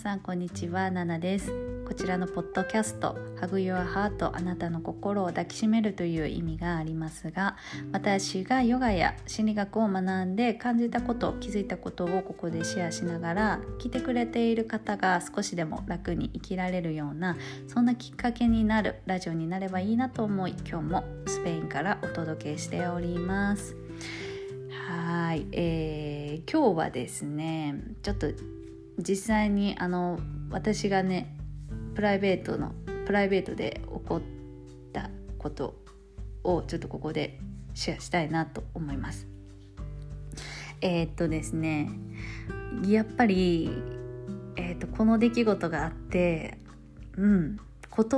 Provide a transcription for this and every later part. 皆さんこんにちは、ナナです。こちらのポッドキャスト Hug Your Heart、 あなたの心を抱きしめるという意味がありますが、私がヨガや心理学を学んで感じたこと、気づいたことをここでシェアしながら、聞いてくれている方が少しでも楽に生きられるような、そんなきっかけになるラジオになればいいなと思い、今日もスペインからお届けしております。はい、今日はですね、ちょっと実際に私がね、プライベートで起こったことをちょっとここでシェアしたいなと思います。ですね、やっぱり、この出来事があって、言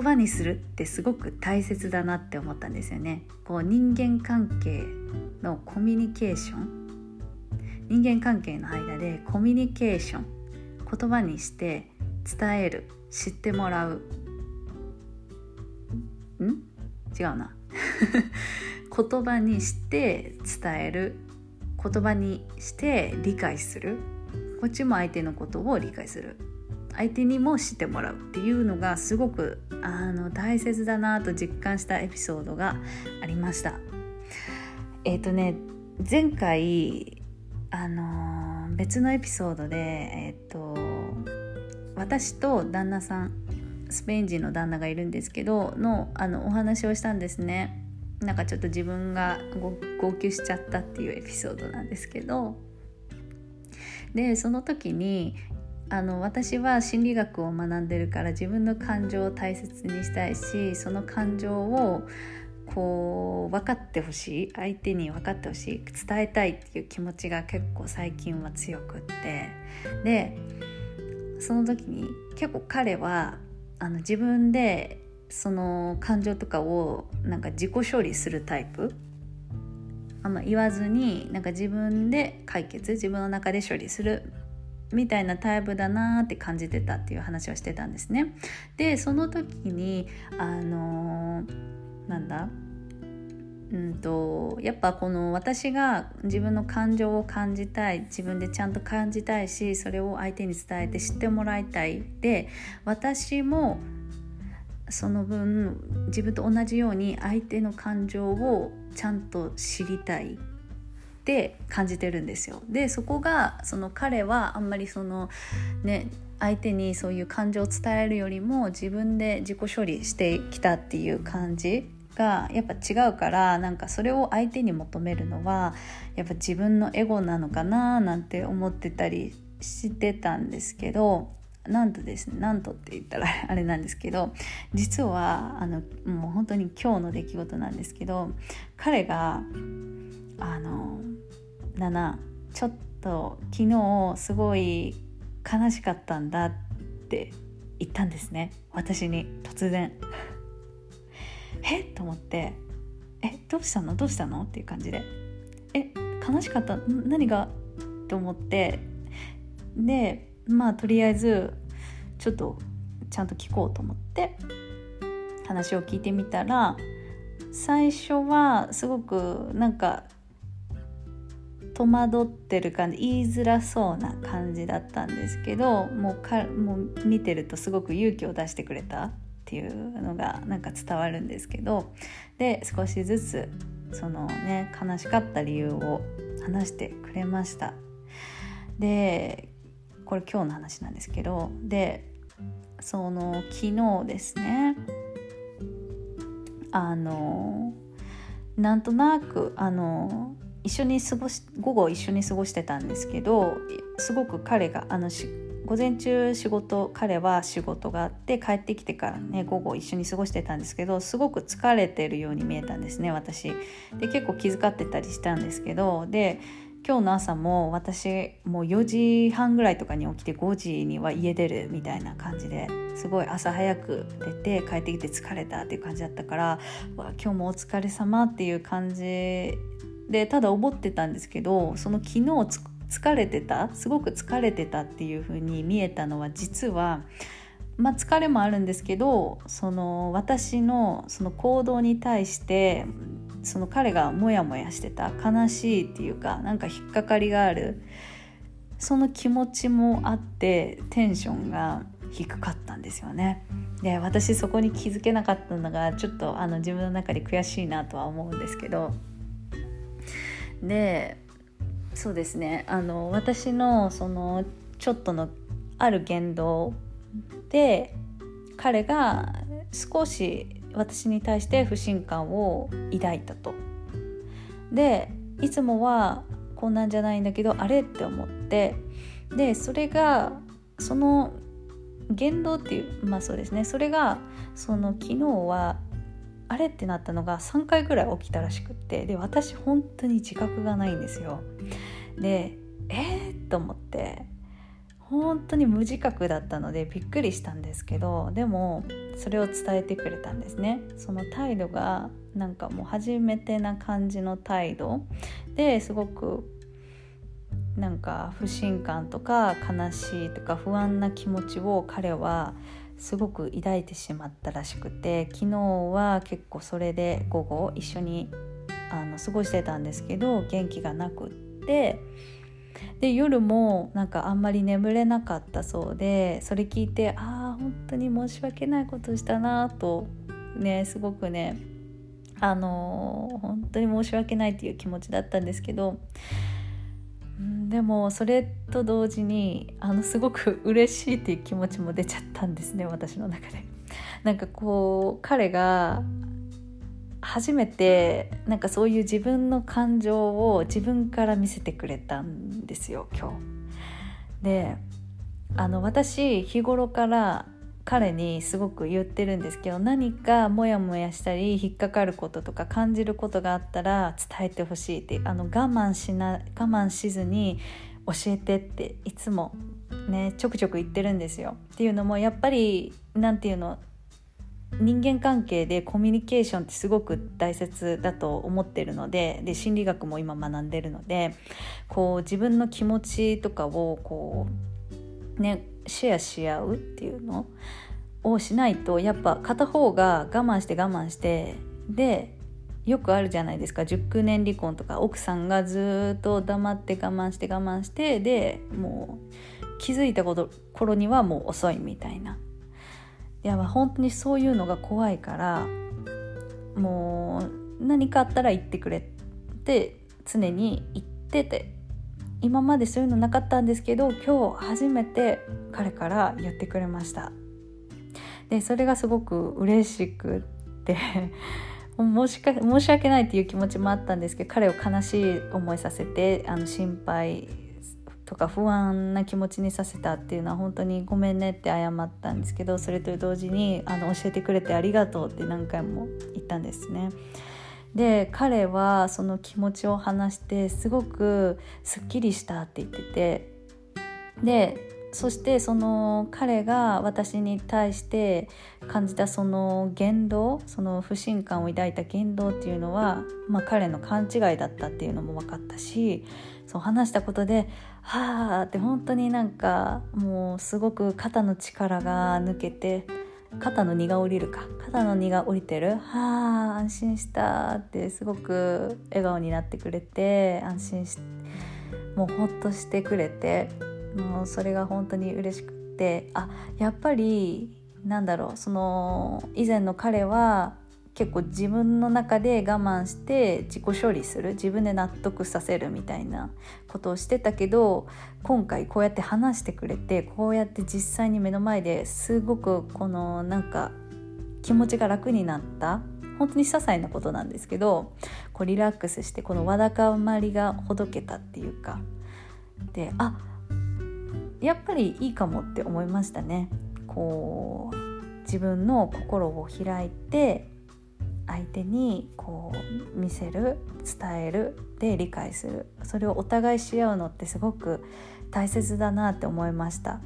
葉にするってすごく大切だなって思ったんですよね。こう人間関係のコミュニケーション、人間関係の間でコミュニケーション、言葉にして伝える、知ってもらう、言葉にして伝える、言葉にして理解する、こっちも相手のことを理解する、相手にも知ってもらうっていうのがすごく大切だなと実感したエピソードがありました。前回別のエピソードで、私と旦那さん、スペイン人の旦那がいるんですけどの、お話をしたんですね。なんかちょっと自分が号泣しちゃったっていうエピソードなんですけど、でその時に私は心理学を学んでるから、自分の感情を大切にしたいし、その感情をこう分かってほしい、相手に分かってほしい、伝えたいっていう気持ちが結構最近は強くって、でその時に結構彼は自分でその感情とかをなんか自己処理するタイプ、あんま言わずになんか自分で解決、自分の中で処理するみたいなタイプだなって感じてたっていう話をしてたんですね。でその時にやっぱこの私が自分の感情を感じたい、自分でちゃんと感じたいし、それを相手に伝えて知ってもらいたい、で私もその分自分と同じように相手の感情をちゃんと知りたいって感じてるんですよ。でそこがその彼はあんまりそのね、相手にそういう感情を伝えるよりも自分で自己処理してきたっていう感じがやっぱ違うから、なんかそれを相手に求めるのはやっぱ自分のエゴなのかななんて思ってたりしてたんですけど、なんとって言ったらあれなんですけど、実はもう本当に今日の出来事なんですけど、彼がナナちょっと昨日すごい悲しかったんだって言ったんですね、私に突然。えと思って、どうしたのっていう感じで、悲しかった、何がと思って、でとりあえずちょっとちゃんと聞こうと思って話を聞いてみたら、最初はすごくなんか戸惑ってる感じ、言いづらそうな感じだったんですけど、もう見てるとすごく勇気を出してくれたっていうのがなんか伝わるんですけど、で少しずつそのね、悲しかった理由を話してくれました。でこれ今日の話なんですけど、でその昨日ですね、なんとなく午後一緒に過ごしてたんですけど、すごく彼が午前中彼は仕事があって、帰ってきてからね午後一緒に過ごしてたんですけど、すごく疲れてるように見えたんですね、私で。結構気遣ってたりしたんですけど、で今日の朝も私もう4時半ぐらいとかに起きて、5時には家出るみたいな感じで、すごい朝早く出て帰ってきて疲れたっていう感じだったから、わ今日もお疲れ様っていう感じで、ただ思ってたんですけど、その昨日すごく疲れてたっていう風に見えたのは、実は、疲れもあるんですけど、その私のその行動に対してその彼がモヤモヤしてた、悲しいっていうか、なんか引っかかりがある、その気持ちもあってテンションが低かったんですよね。で、私そこに気づけなかったのがちょっと自分の中で悔しいなとは思うんですけど、でそうですね、私のそのちょっとのある言動で彼が少し私に対して不信感を抱いたと。でいつもはこんなんじゃないんだけどあれって思って、でそれがその言動っていう、まあそうですね、それがその昨日はあれってなったのが3回ぐらい起きたらしくって、で私本当に自覚がないんですよ。でと思って本当に無自覚だったのでびっくりしたんですけど、でもそれを伝えてくれたんですね。その態度がなんかもう初めてな感じの態度ですごくなんか不信感とか悲しいとか不安な気持ちを彼はすごく抱いてしまったらしくて、昨日は結構それで午後一緒に過ごしてたんですけど元気がなくって、で夜もなんかあんまり眠れなかったそうで、それ聞いて本当に申し訳ないことしたなとね、すごくね本当に申し訳ないっていう気持ちだったんですけど、でもそれと同時にすごく嬉しいっていう気持ちも出ちゃったんですね、私の中で。なんかこう彼が初めてなんかそういう自分の感情を自分から見せてくれたんですよ今日。で私日頃から彼にすごく言ってるんですけど、何かモヤモヤしたり引っかかることとか感じることがあったら伝えてほしいって、我慢しずに教えてっていつもねちょくちょく言ってるんですよ。っていうのもやっぱりなんていうの、人間関係でコミュニケーションってすごく大切だと思ってるので、で心理学も今学んでるので、こう自分の気持ちとかをこうねシェアし合うっていうのをしないと、やっぱ片方が我慢してでよくあるじゃないですか、熟年離婚とか奥さんがずっと黙って我慢してでもう気づいた頃にはもう遅いみたいな。いや本当にそういうのが怖いから、もう何かあったら言ってくれって常に言ってて、今までそういうのなかったんですけど今日初めて彼から言ってくれました。でそれがすごく嬉しくって申し訳ないっていう気持ちもあったんですけど、彼を悲しい思いさせて心配とか不安な気持ちにさせたっていうのは本当にごめんねって謝ったんですけど、それと同時に教えてくれてありがとうって何回も言ったんですね。で彼はその気持ちを話してすごくすっきりしたって言ってて、でそしてその彼が私に対して感じたその言動、その不信感を抱いた言動っていうのは、彼の勘違いだったっていうのも分かったし、そう話したことではーって本当になんかもうすごく肩の力が抜けて、肩の荷が下りてる、はあ安心したってすごく笑顔になってくれて、もうほっとしてくれて、もうそれが本当に嬉しくて、やっぱりその以前の彼は結構自分の中で我慢して自己処理する、自分で納得させるみたいなことをしてたけど、今回こうやって話してくれて、こうやって実際に目の前ですごくこのなんか気持ちが楽になった、本当に些細なことなんですけど、こうリラックスしてこのわだかまりがほどけたっていうかで、やっぱりいいかもって思いましたね。こう自分の心を開いて相手にこう見せる、伝える、で理解する、それをお互いし合うのってすごく大切だなって思いました。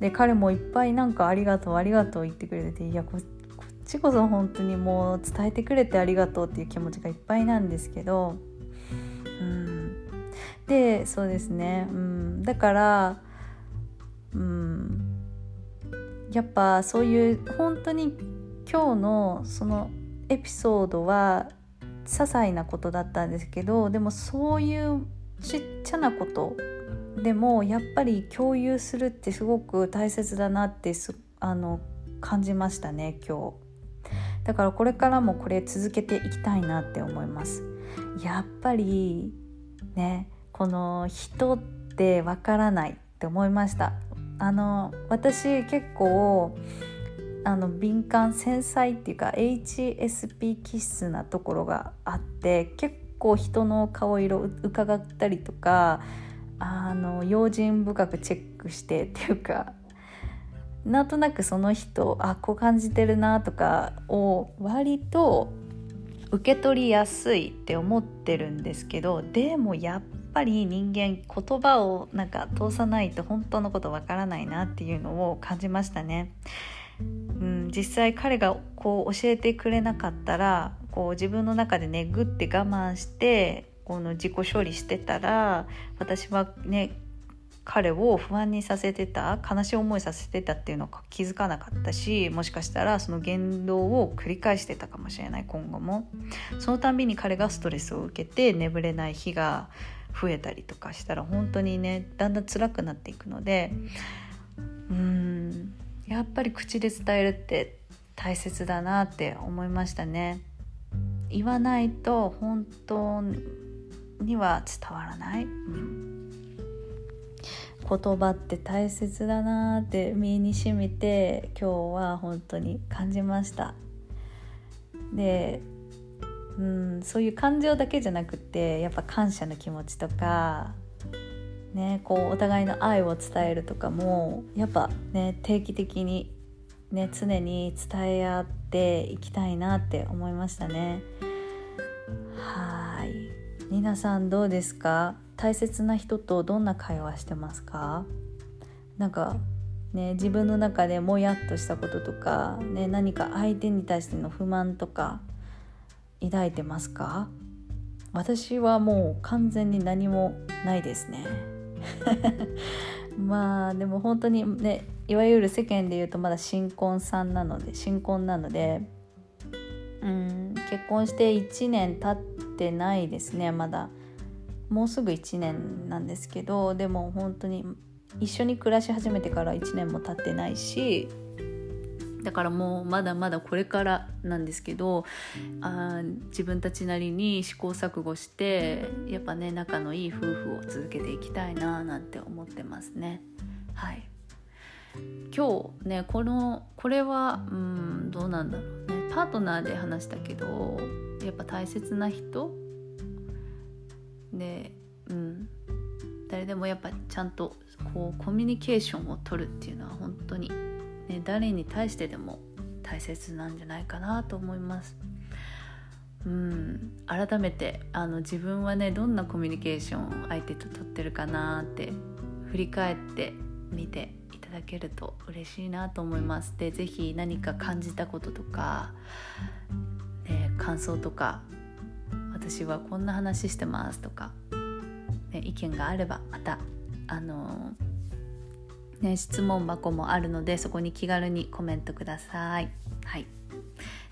で彼もいっぱいなんかありがとう言ってくれてて、いやこっちこそ本当にもう伝えてくれてありがとうっていう気持ちがいっぱいなんですけど、でそうですね、だからやっぱそういう本当に今日のそのエピソードは些細なことだったんですけど、でもそういうちっちゃなことでもやっぱり共有するってすごく大切だなって感じましたね今日。だからこれからもこれ続けていきたいなって思います。やっぱりね、この人ってわからないって思いました。私結構敏感、繊細っていうか HSP 気質なところがあって、結構人の顔色伺ったりとか用心深くチェックしてっていうか、なんとなくその人こう感じてるなとかを割と受け取りやすいって思ってるんですけど、でもやっぱり人間言葉をなんか通さないと本当のことわからないなっていうのを感じましたね。実際彼がこう教えてくれなかったら、こう自分の中でねぐって我慢してこの自己処理してたら、私はね彼を不安にさせてた、悲しい思いさせてたっていうのを気づかなかったし、もしかしたらその言動を繰り返してたかもしれない。今後もそのたんびに彼がストレスを受けて眠れない日が増えたりとかしたら、本当にねだんだん辛くなっていくので、やっぱり口で伝えるって大切だなって思いましたね。言わないと本当には伝わらない、言葉って大切だなって身に染みて今日は本当に感じました。でそういう感情だけじゃなくて、やっぱ感謝の気持ちとか、ね、こうお互いの愛を伝えるとかもやっぱね定期的に、ね、常に伝え合っていきたいなって思いましたね。はい、ニナさんどうですか？大切な人とどんな会話してますか？なんかね、自分の中でもやっとしたこととか、ね、何か相手に対しての不満とか抱いてますか？私はもう完全に何もないですねまあでも本当にね、いわゆる世間で言うとまだ新婚なので、結婚して1年経ってないですね。まだもうすぐ1年なんですけど、でも本当に一緒に暮らし始めてから1年も経ってないし、だからもうまだまだこれからなんですけど、自分たちなりに試行錯誤してやっぱね仲のいい夫婦を続けていきたいななんて思ってますね。はい、今日ねこれはどうなんだろうね、パートナーで話したけど、やっぱ大切な人で誰でもやっぱちゃんとこうコミュニケーションを取るっていうのは本当に誰に対してでも大切なんじゃないかなと思います。改めて自分はねどんなコミュニケーションを相手と取ってるかなって振り返ってみていただけると嬉しいなと思います。で、ぜひ何か感じたこととか、感想とか、私はこんな話してますとか、意見があればまた質問箱もあるので、そこに気軽にコメントください。はい、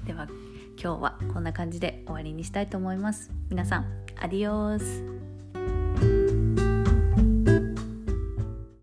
では今日はこんな感じで終わりにしたいと思います。皆さん、アディオース。